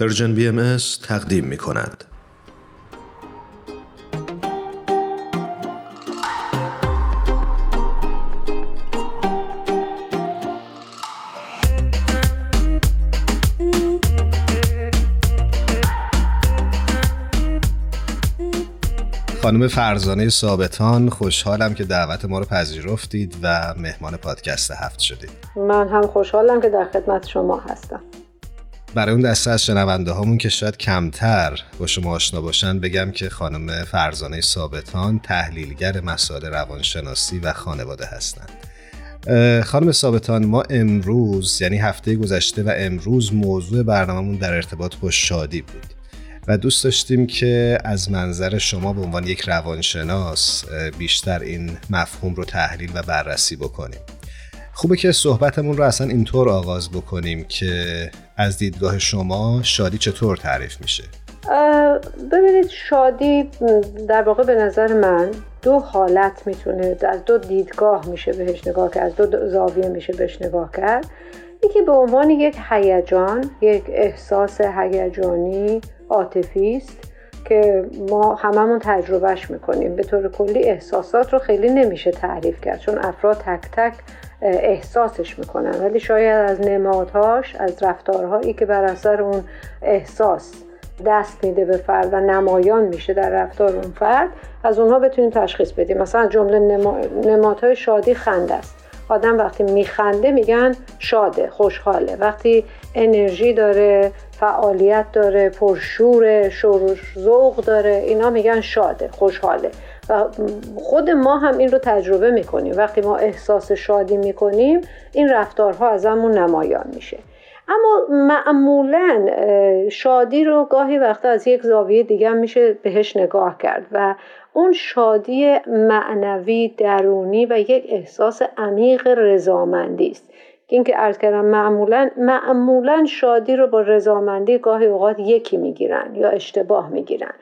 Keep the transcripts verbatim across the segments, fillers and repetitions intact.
پرژن بی ام اس تقدیم می کند. خانم فرزانه ثابتان، خوشحالم که دعوت ما رو پذیرفتید و مهمان پادکست هفت شدید. من هم خوشحالم که در خدمت شما هستم. برای اون دسته از شنونده هامون که شاید کمتر با شما آشنا باشن بگم که خانم فرزانه ثابتان تحلیلگر مسائل روانشناسی و خانواده هستند. خانم ثابتان، ما امروز یعنی هفته گذشته و امروز موضوع برنامه‌مون در ارتباط با شادی بود و دوست داشتیم که از منظر شما به عنوان یک روانشناس بیشتر این مفهوم رو تحلیل و بررسی بکنیم. خوبه که صحبتمون رو اصلا اینطور آغاز بکنیم که از دیدگاه شما شادی چطور تعریف میشه؟ ببینید، شادی در واقع به نظر من دو حالت میتونه، از دو دیدگاه میشه بهش نگاه کرد، از دو زاویه میشه بهش نگاه کرد. یکی به عنوان یک هیجان، یک احساس هیجانی عاطفی است که ما هممون تجربهش میکنیم. به طور کلی احساسات رو خیلی نمیشه تعریف کرد چون افراد تک تک احساسش میکنن، ولی شاید از نمادهاش، از رفتارهایی که بر اثر اون احساس دست میده به فرد و نمایان میشه در رفتار اون فرد، از اونها بتونیم تشخیص بدیم. مثلا جمله نما... نمادهای شادی خنده است. آدم وقتی میخنده میگن شاده، خوشحاله. وقتی انرژی داره، فعالیت داره، پرشوره، ذوق داره، اینا میگن شاده، خوشحاله. و خود ما هم این رو تجربه میکنیم. وقتی ما احساس شادی میکنیم این رفتارها از همون نمایان میشه. اما معمولاً شادی رو گاهی وقتا از یک زاویه دیگه میشه بهش نگاه کرد و اون شادی معنوی درونی و یک احساس عمیق رضامندی است. این که عرض کردم معمولاً معمولاً شادی رو با رضامندی گاهی اوقات یکی میگیرن یا اشتباه میگیرن،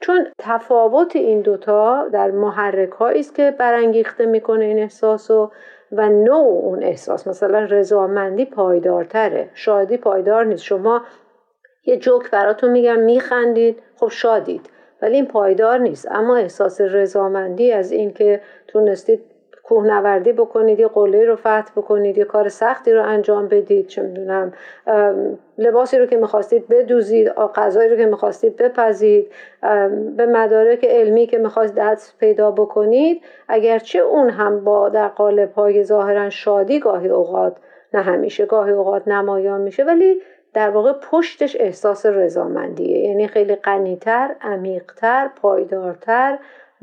چون تفاوت این دوتا در محرک‌هایی است که برانگیخته میکنه این احساسو و نوع اون احساس. مثلا رضامندی پایدارتره، شادی پایدار نیست. شما یه جوک براتون میگن میخندید، خب شادید، ولی این پایدار نیست. اما احساس رضامندی از این که تونستید کوهنوردی بکنید، یه قله رو فتح بکنید، یه کار سختی رو انجام بدید، چه میدونم لباسی رو که میخواستید بدوزید، غذایی رو که میخواستید بپزید، به مدارک علمی که میخواستید دست پیدا بکنید، اگرچه اون هم با در قالب‌های ظاهرا شادی گاهی اوقات، نه همیشه، گاهی اوقات نمایان میشه، ولی در واقع پشتش احساس رضامندیه. یعنی خیلی غنی‌تر، عمیق‌تر، پایدارتر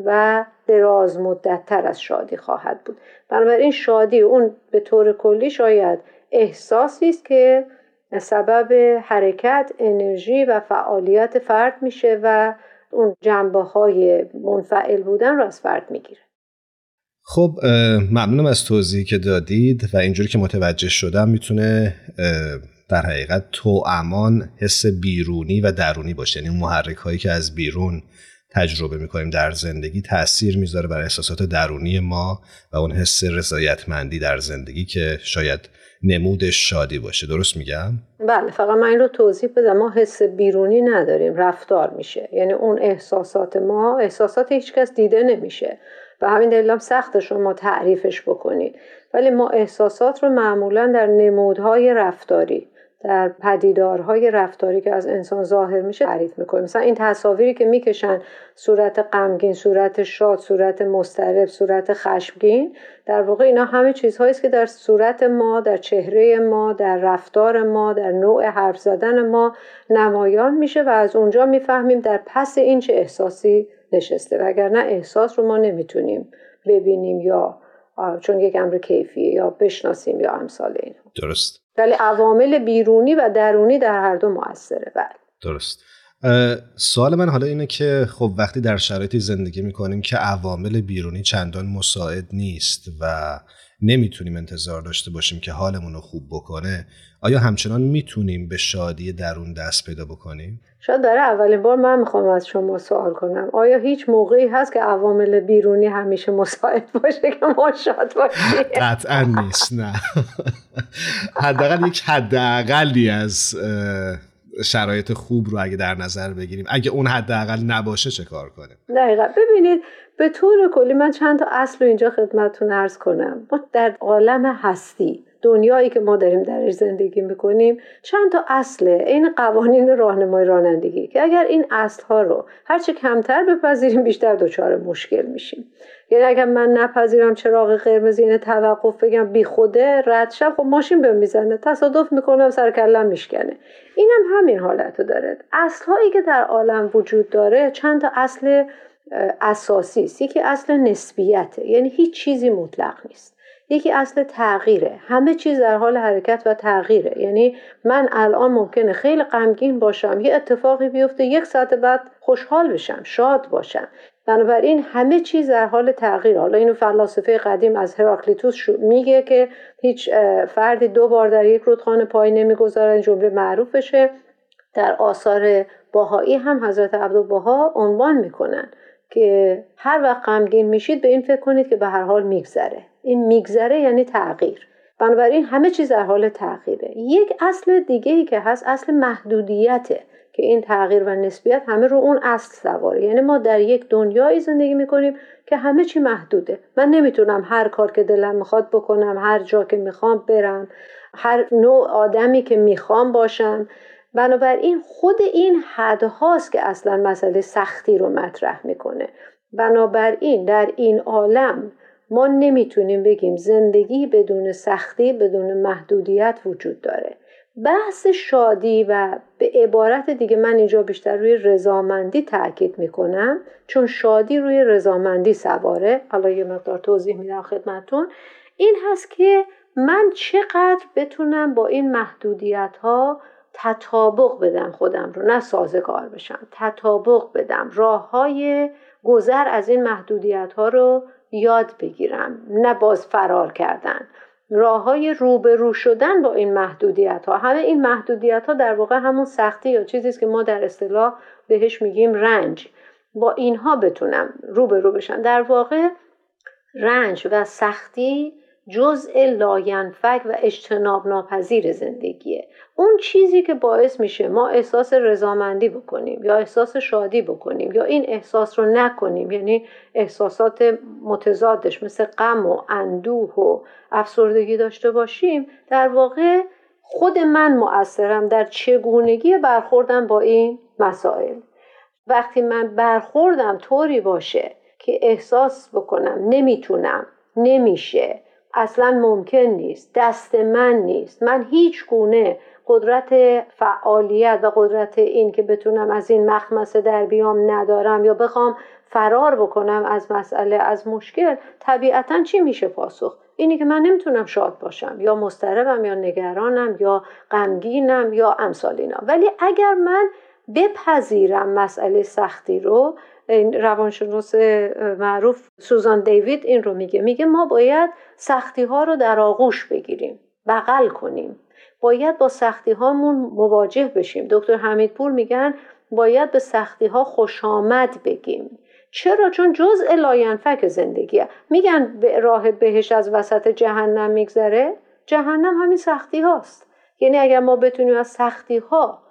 و دراز مدت‌تر از شادی خواهد بود. بنابراین شادی اون به طور کلی شاید احساسی است که سبب حرکت، انرژی و فعالیت فرد میشه و اون جنبه‌های منفعل بودن رو از فرد میگیره. خب ممنونم از توضیحی که دادید و اینجوری که متوجه شدم میتونه در حقیقت توامان حس بیرونی و درونی باشه، یعنی محرک‌هایی که از بیرون تجربه میکنیم در زندگی تأثیر میذاره بر احساسات درونی ما و اون حس رضایتمندی در زندگی که شاید نمودش شادی باشه. درست میگم؟ بله، فقط من این رو توضیح بدم، ما حس بیرونی نداریم، رفتار میشه. یعنی اون احساسات ما، احساسات هیچکس دیده نمیشه و همین دلیلم سخت شما تعریفش بکنید، ولی ما احساسات رو معمولا در نمودهای رفتاری، در پدیدارهای رفتاری که از انسان ظاهر میشه تعریف میکنیم. مثلا این تصاویری که میکشن، صورت غمگین، صورت شاد، صورت مضطرب، صورت خشمگین، در واقع اینا همه چیزهایی است که در صورت ما، در چهره ما، در رفتار ما، در نوع حرف زدن ما نمایان میشه و از اونجا میفهمیم در پس این چه احساسی نشسته، وگرنه احساس رو ما نمیتونیم ببینیم یا چون یک امر کیفیه یا بشناسیم یا امثال اینا. درست. ولی عوامل بیرونی و درونی در هر دو مؤثره. بله درست. سوال من حالا اینه که خب وقتی در شرایطی زندگی میکنیم که عوامل بیرونی چندان مساعد نیست و نمیتونیم انتظار داشته باشیم که حالمون رو خوب بکنه، آیا همچنان میتونیم به شادی درون دست پیدا بکنیم؟ شاید برای اولین بار من میخوام از شما سوال کنم، آیا هیچ موقعی هست که عوامل بیرونی همیشه مساعد باشه که ما شاد باشیم؟ قطعا نیست، نه. حداقل یک حداقلی از شرایط خوب رو اگه در نظر بگیریم، اگه اون حداقل نباشه چه کار کنیم؟ دقیقاً. ببینید به طور کلی من چند تا اصل رو اینجا خدمتتون عرض کنم. ما در عالم هستی، دنیایی که ما داریم درش زندگی میکنیم، چند تا اصله، این قوانین راهنمای رانندگی که اگر این اصلها رو هرچه کمتر بپذیریم بیشتر دچار مشکل میشیم. یعنی اگر من نپذیرم چراغ قرمز یعنی توقف بگم بی خوده رد شم، خب ماشین بهم میزنه، تصادف میکنم، سر کله‌ام میشکنه. اینم هم همین حالتو داره. اصلهایی که در عالم وجود داره چند تا اصل اساسی است. یکی اصل نسبیته، یعنی هیچ چیزی مطلق نیست. یکی اصل تغییره، همه چیز در حال حرکت و تغییره. یعنی من الان ممکنه خیلی غمگین باشم، یه اتفاقی بیفته یک ساعت بعد خوشحال بشم، شاد باشم. بنابراین همه چیز در حال تغییره. حالا اینو فلاسفه قدیم از هراکلیتوس میگه که هیچ فردی دو بار در یک رودخانه پای نمیگذاره، این جمله معروفشه. در آثار باهایی هم حضرت عبدالبها عنوان میکنن که هر وقت غمگین میشید به این فکر کنید که به هر حال میگذره. این میگذره یعنی تغییر. بنابراین همه چیز در حال تغییره. یک اصل دیگه‌ای که هست اصل محدودیته که این تغییر و نسبیت همه رو اون اصل سواره. یعنی ما در یک دنیای زندگی میکنیم که همه چی محدوده. من نمیتونم هر کار که دلم میخواد بکنم، هر جا که میخوام برم، هر نوع آدمی که میخوام باشم. بنابراین خود این حدهاست که اصلا مسئله سختی رو مطرح میکنه. بنابراین در این عالم ما نمیتونیم بگیم زندگی بدون سختی، بدون محدودیت وجود داره. بحث شادی و به عبارت دیگه من اینجا بیشتر روی رضامندی تاکید میکنم، چون شادی روی رضامندی سواره. حالا یه مقدار توضیح میدم خدمتتون. این هست که من چقدر بتونم با این محدودیت ها تطابق بدم خودم رو، نه سازگار بشم، تطابق بدم، راه‌های گذر از این محدودیت‌ها رو یاد بگیرم، نه باز فرار کردن، راه‌های روبرو شدن با این محدودیت‌ها. همه این محدودیت‌ها در واقع همون سختی یا چیزی است که ما در اصطلاح بهش میگیم رنج. با اینها بتونم روبرو بشم. در واقع رنج و سختی جزء لاینفک و اجتناب ناپذیر زندگیه. اون چیزی که باعث میشه ما احساس رضامندی بکنیم یا احساس شادی بکنیم یا این احساس رو نکنیم، یعنی احساسات متضادش مثل غم و اندوه و افسردگی داشته باشیم، در واقع خود من مؤثرم در چگونگی برخوردم با این مسائل. وقتی من برخوردم طوری باشه که احساس بکنم نمیتونم، نمیشه، اصلا ممکن نیست، دست من نیست، من هیچ گونه قدرت فعالیت و قدرت این که بتونم از این مخمصه در بیام ندارم یا بخوام فرار بکنم از مسئله، از مشکل، طبیعتاً چی میشه پاسخ؟ اینی که من نمیتونم شاد باشم یا مضطربم یا نگرانم یا غمگینم یا امثال اینا. ولی اگر من بپذیرم مسئله سختی رو، روانشناس معروف سوزان دیوید این رو میگه، میگه ما باید سختی ها رو در آغوش بگیریم، بغل کنیم، باید با سختی هامون مواجه بشیم. دکتر حمید پور میگن باید به سختی ها خوش آمد بگیم. چرا؟ چون جزء لاینفک زندگیه. میگن به راه بهش از وسط جهنم میگذره، جهنم همین سختی هاست. یعنی اگر ما بتونیم از سختی ها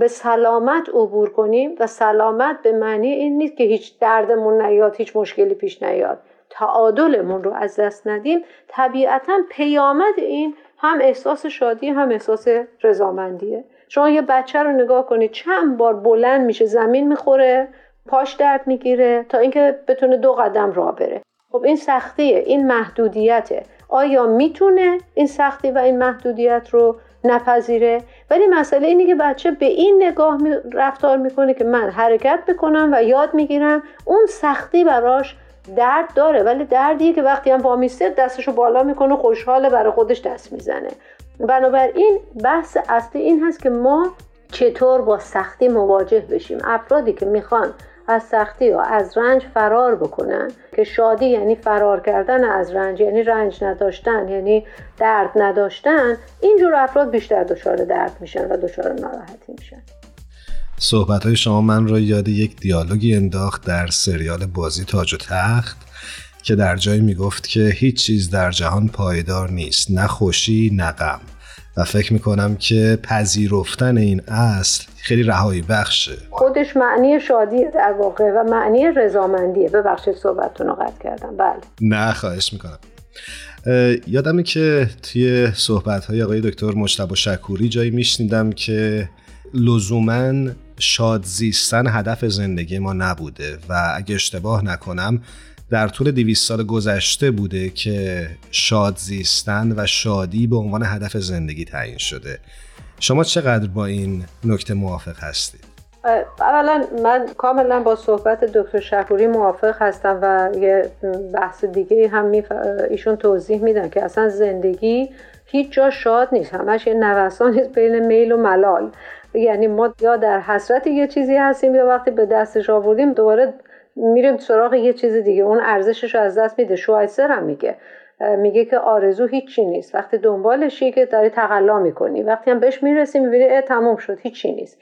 به سلامت عبور کنیم، و سلامت به معنی این نیست که هیچ دردمون نیاد، هیچ مشکلی پیش نیاد، تعادلمون رو از دست ندیم، طبیعتاً پیامد این هم احساس شادی هم احساس رضامندیه. شما یه بچه رو نگاه کنید چند بار بلند میشه، زمین میخوره، پاش درد میگیره تا اینکه بتونه دو قدم راه بره. خب این سختیه، این محدودیته. آیا میتونه این سختی و این محدودیت رو نپذیره؟ ولی مسئله اینه که بچه به این نگاه می رفتار میکنه که من حرکت بکنم و یاد میگیرم. اون سختی براش درد داره، ولی دردیه که وقتی هم وامیسته دستشو بالا میکنه، خوشحاله، برای خودش دست میزنه. بنابراین بحث اصلی این هست که ما چطور با سختی مواجه بشیم. افرادی که میخوان از سختی یا از رنج فرار بکنن، که شادی یعنی فرار کردن از رنج، یعنی رنج نداشتن، یعنی درد نداشتن، اینجور افراد بیشتر دچار درد میشن و دچار ناراحتی میشن. صحبت‌های شما من رو یاد یک دیالوگی انداخت در سریال بازی تاج و تخت که در جایی میگفت که هیچ چیز در جهان پایدار نیست، نه خوشی نه غم، و فکر میکنم که پذیرفتن این اصل خیلی رهایی بخشه. خودش معنی شادی در واقع و معنی رضامندیه. ببخشید صحبتتون رو قطع کردم. بله. نه خواهش میکنم. یادمه که توی صحبت‌های آقای دکتر مجتبی شکوری جایی میشنیدم که لزوماً شاد زیستن هدف زندگی ما نبوده و اگه اشتباه نکنم در طول دویست سال گذشته بوده که شاد زیستن و شادی به عنوان هدف زندگی تعیین شده. شما چقدر با این نکته موافق هستید؟ اولا من کاملا با صحبت دکتر شکوری موافق هستم و یه بحث دیگه هم می ف... ایشون توضیح میدن که اصلا زندگی هیچ جا شاد نیست، همش یه نوسانی بین میل و ملال. یعنی ما یا در حسرت یه چیزی هستیم یا وقتی به دستش آوردیم دوباره میریم سراغ یه چیز دیگه، اون ارزشش رو از دست میده. شوایسر هم میگه میگه که آرزو هیچی نیست، وقتی دنبالشی که داری تقلا میکنی، وقتی هم بهش میرسی میبینی اه تموم شد، هیچی نیست.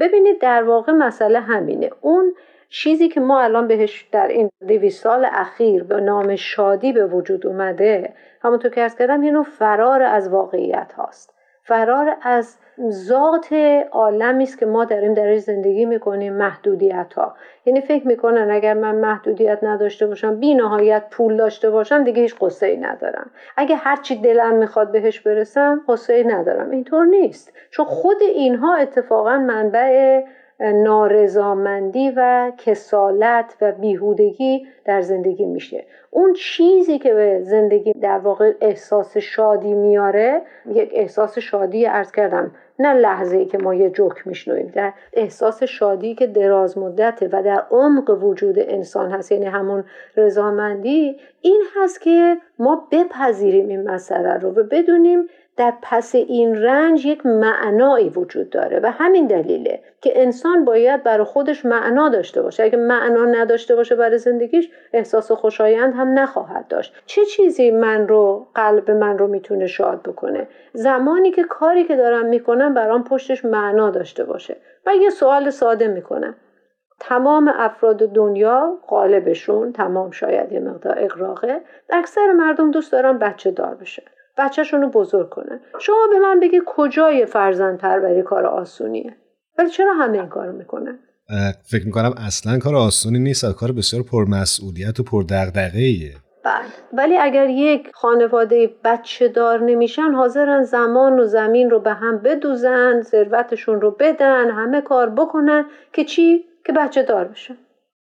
ببینید در واقع مسئله همینه. اون چیزی که ما الان بهش در این دویست سال اخیر به نام شادی به وجود اومده، همونطور که عرض کردم، اینو فرار از واقعیت هاست، فرار از ذات عالمی است که ما داریم درش زندگی میکنیم، محدودیت ها. یعنی فکر میکنن اگر من محدودیت نداشته باشم، بی نهایت پول داشته باشم، دیگه هیچ قصه‌ای ندارم، اگه هرچی دلم میخواد بهش برسم قصه‌ای ندارم. اینطور نیست، چون خود اینها اتفاقا منبع نارضامندی و کسالت و بیهودگی در زندگی میشه. اون چیزی که به زندگی در واقع احساس شادی میاره، یک احساس شادی، عرض کردم، نه لحظه‌ای که ما یه جوک میشنویم، در احساس شادی که دراز مدته و در عمق وجود انسان هست، یعنی همون رضامندی، این هست که ما بپذیریم این مسئله رو و بدونیم در پس این رنج یک معنایی وجود داره. و همین دلیله که انسان باید برای خودش معنا داشته باشه. اگه معنا نداشته باشه برای زندگیش، احساس خوشایند هم نخواهد داشت. چه چیزی من رو، قلب من رو میتونه شاد بکنه؟ زمانی که کاری که دارم میکنم برام پشتش معنا داشته باشه. من یه سوال ساده میکنم، تمام افراد دنیا، غالبشون، تمام شاید یه مقدار اغراقه، اکثر مردم دوست دارن بچه دار بشن، بچه‌شون رو بزرگ کنن. شما به من بگید کجای فرزند پروری کار آسونیه؟ ولی چرا همه این کارو میکنن؟ فکر میکنم اصلا کار آسونی نیست، کار بسیار پرمسئولیت و پردغدغه‌ایه. بله، ولی اگر یک خانواده بچه دار نمیشن، حاضرن زمان و زمین رو به هم بدوزن، ثروتشون رو بدن، همه کار بکنن که چی؟ که بچه دار بشن.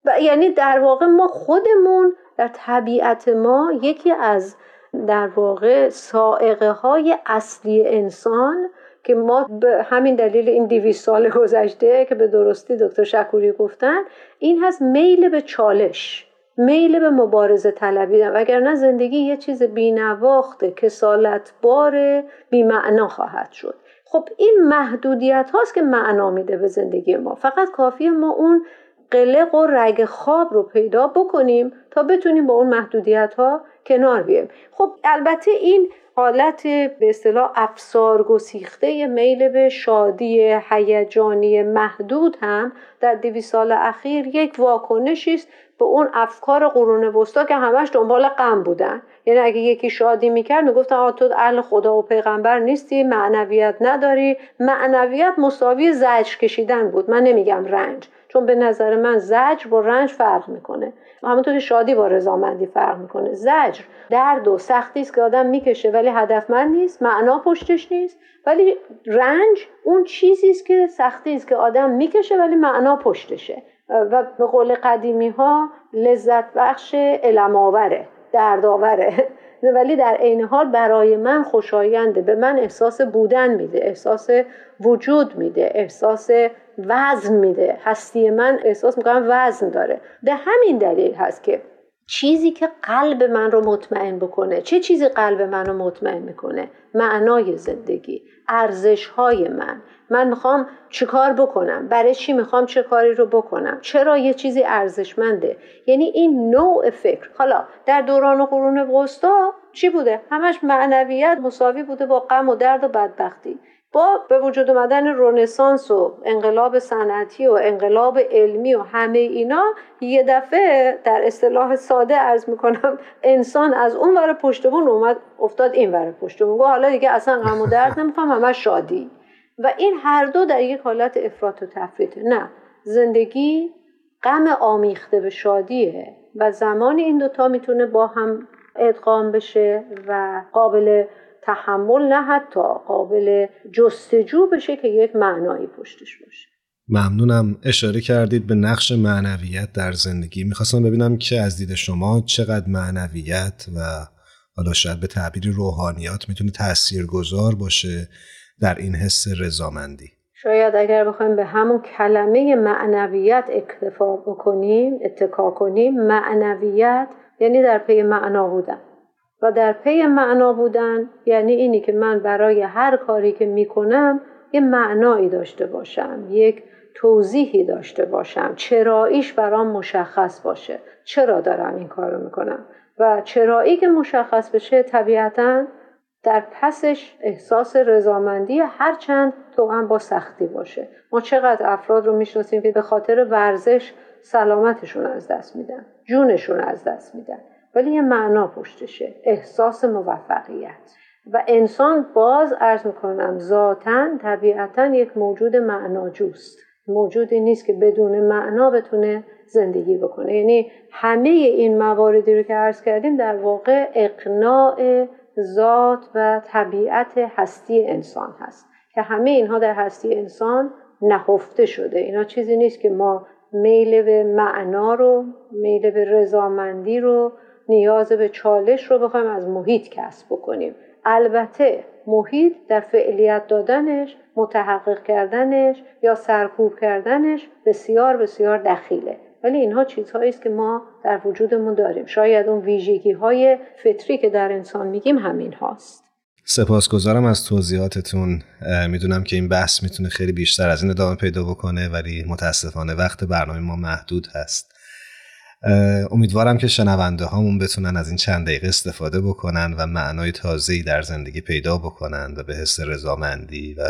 و یعنی در واقع ما خودمون در طبیعت ما یکی از در واقع سائقه های اصلی انسان که ما به همین دلیل این دویست سال گذشته که به درستی دکتر شکوری گفتن، این هست میل به چالش، میل به مبارزه طلبی، وگرنه زندگی یه چیز بی‌نواخته، کسالتباره، بی‌معنا خواهد شد. خب این محدودیت هاست که معنا میده به زندگی ما. فقط کافیه ما اون قلق و رگ خواب رو پیدا بکنیم تا بتونیم با اون محدودیت ها کنار بیایم. خب البته این حالت به اصطلاح افسارگسیخته میل به شادی هیجانی محدود هم در دویست سال اخیر یک واکنشی است به اون افکار قرون وسطا که همش دنبال غم بودن. یعنی اگه یکی شادی میکرد میگفتن آ تو اهل خدا و پیغمبر نیستی، معنویت نداری. معنویت مساوی زجر کشیدن بود. من نمیگم رنج، چون به نظر من زجر با رنج فرق میکنه، همونطور که شادی با رضامندی فرق میکنه. زجر درد و سختی است که آدم میکشه ولی هدفمند نیست، معنا پشتش نیست. ولی رنج اون چیزی است که سختی است که آدم میکشه ولی معنا پشتشه و به قول قدیمی ها لذت بخش، الم آوره، درد آوره، ولی در عین حال برای من خوشاینده، به من احساس بودن میده، احساس وجود میده، احساس وزن میده. هستی من احساس میکنم وزن داره. به همین دلیل هست که چیزی که قلب من رو مطمئن بکنه، چه چیزی قلب من رو مطمئن میکنه؟ معنای زندگی، ارزش‌های من، من میخوام چه کار بکنم، برای چی میخوام چه کاری رو بکنم، چرا یه چیزی ارزشمنده. یعنی این نوع فکر. حالا در دوران و قرون وسطا چی بوده؟ همش معنویت مساوی بوده با غم و درد و بدبختی. با به وجود آمدن رنسانس و انقلاب صنعتی و انقلاب علمی و همه اینا یه دفعه در اصطلاح ساده عرض میکنم انسان از اون ور پشتبون اومد افتاد این ور پشتبون، گفت حالا دیگه اصلا غم و درد نمیخوام، همه شادی. و این هر دو در یک حالت افراط و تفریط. نه، زندگی غم آمیخته به شادیه و زمان این دوتا میتونه با هم ادغام بشه و قابل تحمل، نه حتی قابل جستجو بشه که یک معنایی پشتش باشه. ممنونم. اشاره کردید به نقش معنویت در زندگی. میخواستم ببینم که از دید شما چقدر معنویت و حالا شاید به تعبیری روحانیات میتونه تاثیرگذار باشه در این حس رضامندی. شاید اگر بخوایم به همون کلمه معنویت اکتفا بکنیم، اتکا کنیم، معنویت یعنی در پی معنا بودن. و در پی معنا بودن یعنی اینی که من برای هر کاری که میکنم یه معنایی داشته باشم، یک توضیحی داشته باشم، چراییش برام مشخص باشه، چرا دارم این کار رو میکنم. و چرایی که مشخص بشه طبیعتاً در پسش احساس رضامندی، هرچند توأم با سختی باشه. ما چقدر افراد رو میشناسیم که به خاطر ورزش سلامتشون از دست میدن، جونشون از دست میدن، ولی یه معنا پشتشه، احساس موفقیت. و انسان باز عرض میکنم ذاتاً طبیعتاً یک موجود معناجوست، موجودی نیست که بدون معنا بتونه زندگی بکنه. یعنی همه این مواردی رو که عرض کردیم در واقع اقناع ذات و طبیعت هستی انسان هست که همه اینها در هستی انسان نهفته شده. اینا چیزی نیست که ما میل به معنا رو، میل به رضامندی رو، نیاز به چالش رو بخوایم از محیط کسب بکنیم. البته محیط در فعالیت دادنش، متحقق کردنش یا سرکوب کردنش بسیار بسیار دخیله، ولی اینها چیزهایی است که ما در وجودمون داریم. شاید اون ویژگی‌های فطری که در انسان میگیم همین هاست. سپاسگزارم از توضیحاتتون. میدونم که این بحث میتونه خیلی بیشتر از این ادامه پیدا بکنه، ولی متاسفانه وقت برنامه ما محدود هست. امیدوارم که شنونده هامون بتونن از این چند دقیقه استفاده بکنن و معنای تازه‌ای در زندگی پیدا بکنن و به حس رضامندی و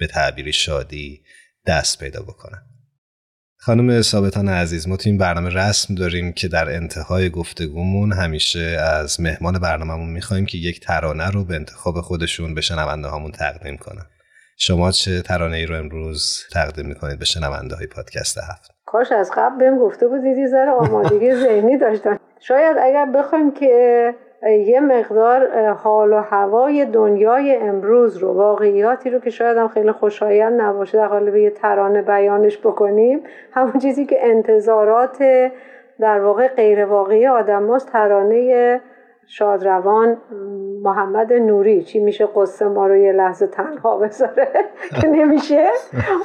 به تعبیری شادی دست پیدا بکنن. خانم ثابتان عزیز، ما تو این برنامه رسم داریم که در انتهای گفتگومون همیشه از مهمان برنامه‌مون می‌خوایم که یک ترانه رو به انتخاب خودشون به شنونده‌هامون تقدیم کنن. شما چه ترانه‌ای رو امروز تقدیم می‌کنید به شنونده‌های پادکست هفت؟ کاش از قبل بهم گفته بودید یه ذره آمادگی ذهنی داشتن. شاید اگر بخوایم که یه مقدار حال و هوای دنیای امروز رو، واقعیاتی رو که شاید هم خیلی خوشایند نباشه، در قالب یه ترانه بیانش بکنیم، همون چیزی که انتظارات در واقع غیر واقعی آدم هاست، ترانه شادروان محمد نوری، چی میشه قصه ما رو یه لحظه تنها بذاره که نمیشه.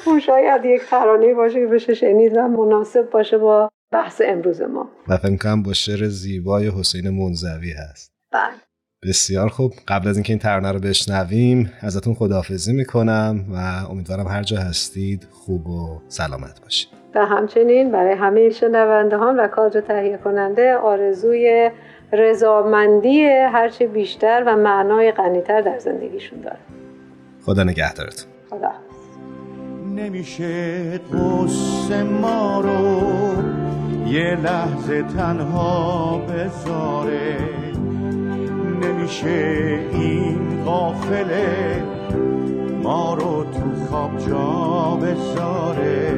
اون شاید یک ترانه باشه که بشه شنید و مناسب باشه با بحث امروز ما و فکر کنم با شعر زیبای حسین منزوی هست. بله. بسیار خوب. قبل از اینکه این ترانه رو بشنویم ازتون خداحافظی میکنم و امیدوارم هر جا هستید خوب و سلامت باشید. و همچنین برای همه شنوندهان و کادر تهیه کننده آرزوی رضامندی هرچی بیشتر و معنای غنی‌تر در زندگیشون داره. خدا نگهدارت. خدا. نمیشه قصه ما رو یه لحظه تنها بذاره، نمیشه این غافله ما رو تو خواب جا بذاره،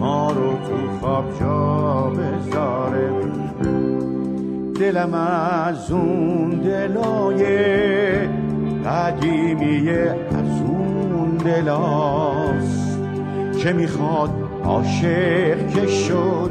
ما رو تو خواب جا بذاره. دلم از اون دلای قدیمیه، از اون دلاست که میخواد عاشق که شد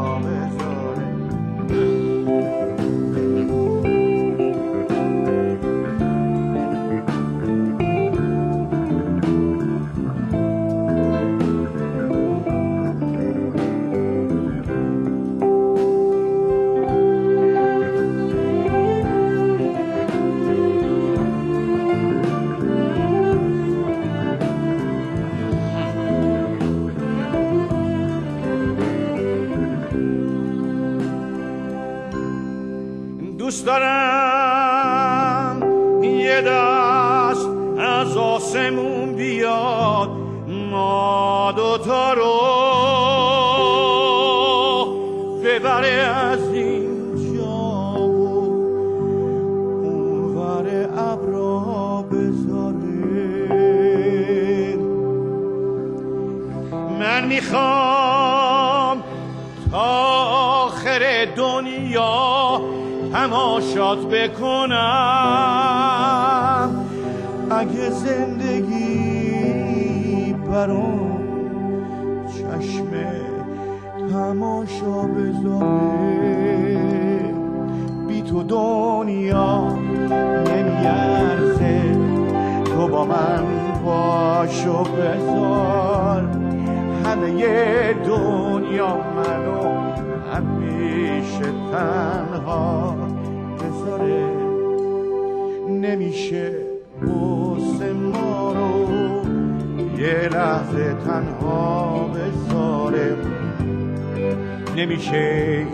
بساره. دست از آسمون بیاد ما دوتا رو ببره از اینجا و اونور ابرا بذاره. من میخوام تا آخر دنیا تماشات بکنم، اگه زندگی برام چشم تماشا بذاره. بی تو دنیا نمیارزه، تو با من باشو بذار همه دنیا منو همیشه تنها بذاره. نمیشه بوس ما رو یه لحظه تنها بذاره، نمیشه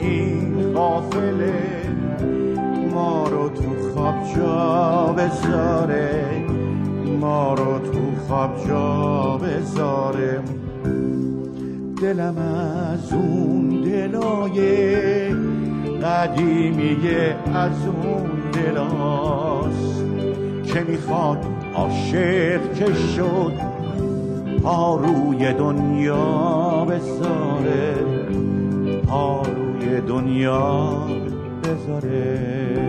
این قافله ما رو تو خوابجا بذاره، ما رو تو خوابجا بذاره. دلم از اون دلای قدیمیه، از اون دلاست که میخواد عاشق که شد پاروی دنیا بذاره، پاروی دنیا بذاره.